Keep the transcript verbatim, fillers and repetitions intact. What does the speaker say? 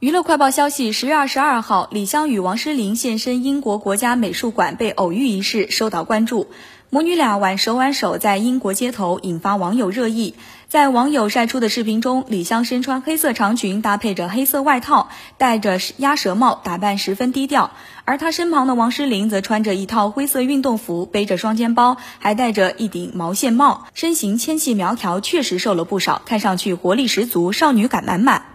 娱乐快报消息：十月二十二号，李湘与王诗龄现身英国国家美术馆被偶遇一事受到关注。母女俩挽手挽手在英国街头，引发网友热议。在网友晒出的视频中，李湘身穿黑色长裙，搭配着黑色外套，戴着鸭舌帽，打扮十分低调；而她身旁的王诗龄则穿着一套灰色运动服，背着双肩包，还戴着一顶毛线帽，身形纤细苗条，确实瘦了不少，看上去活力十足，少女感满满。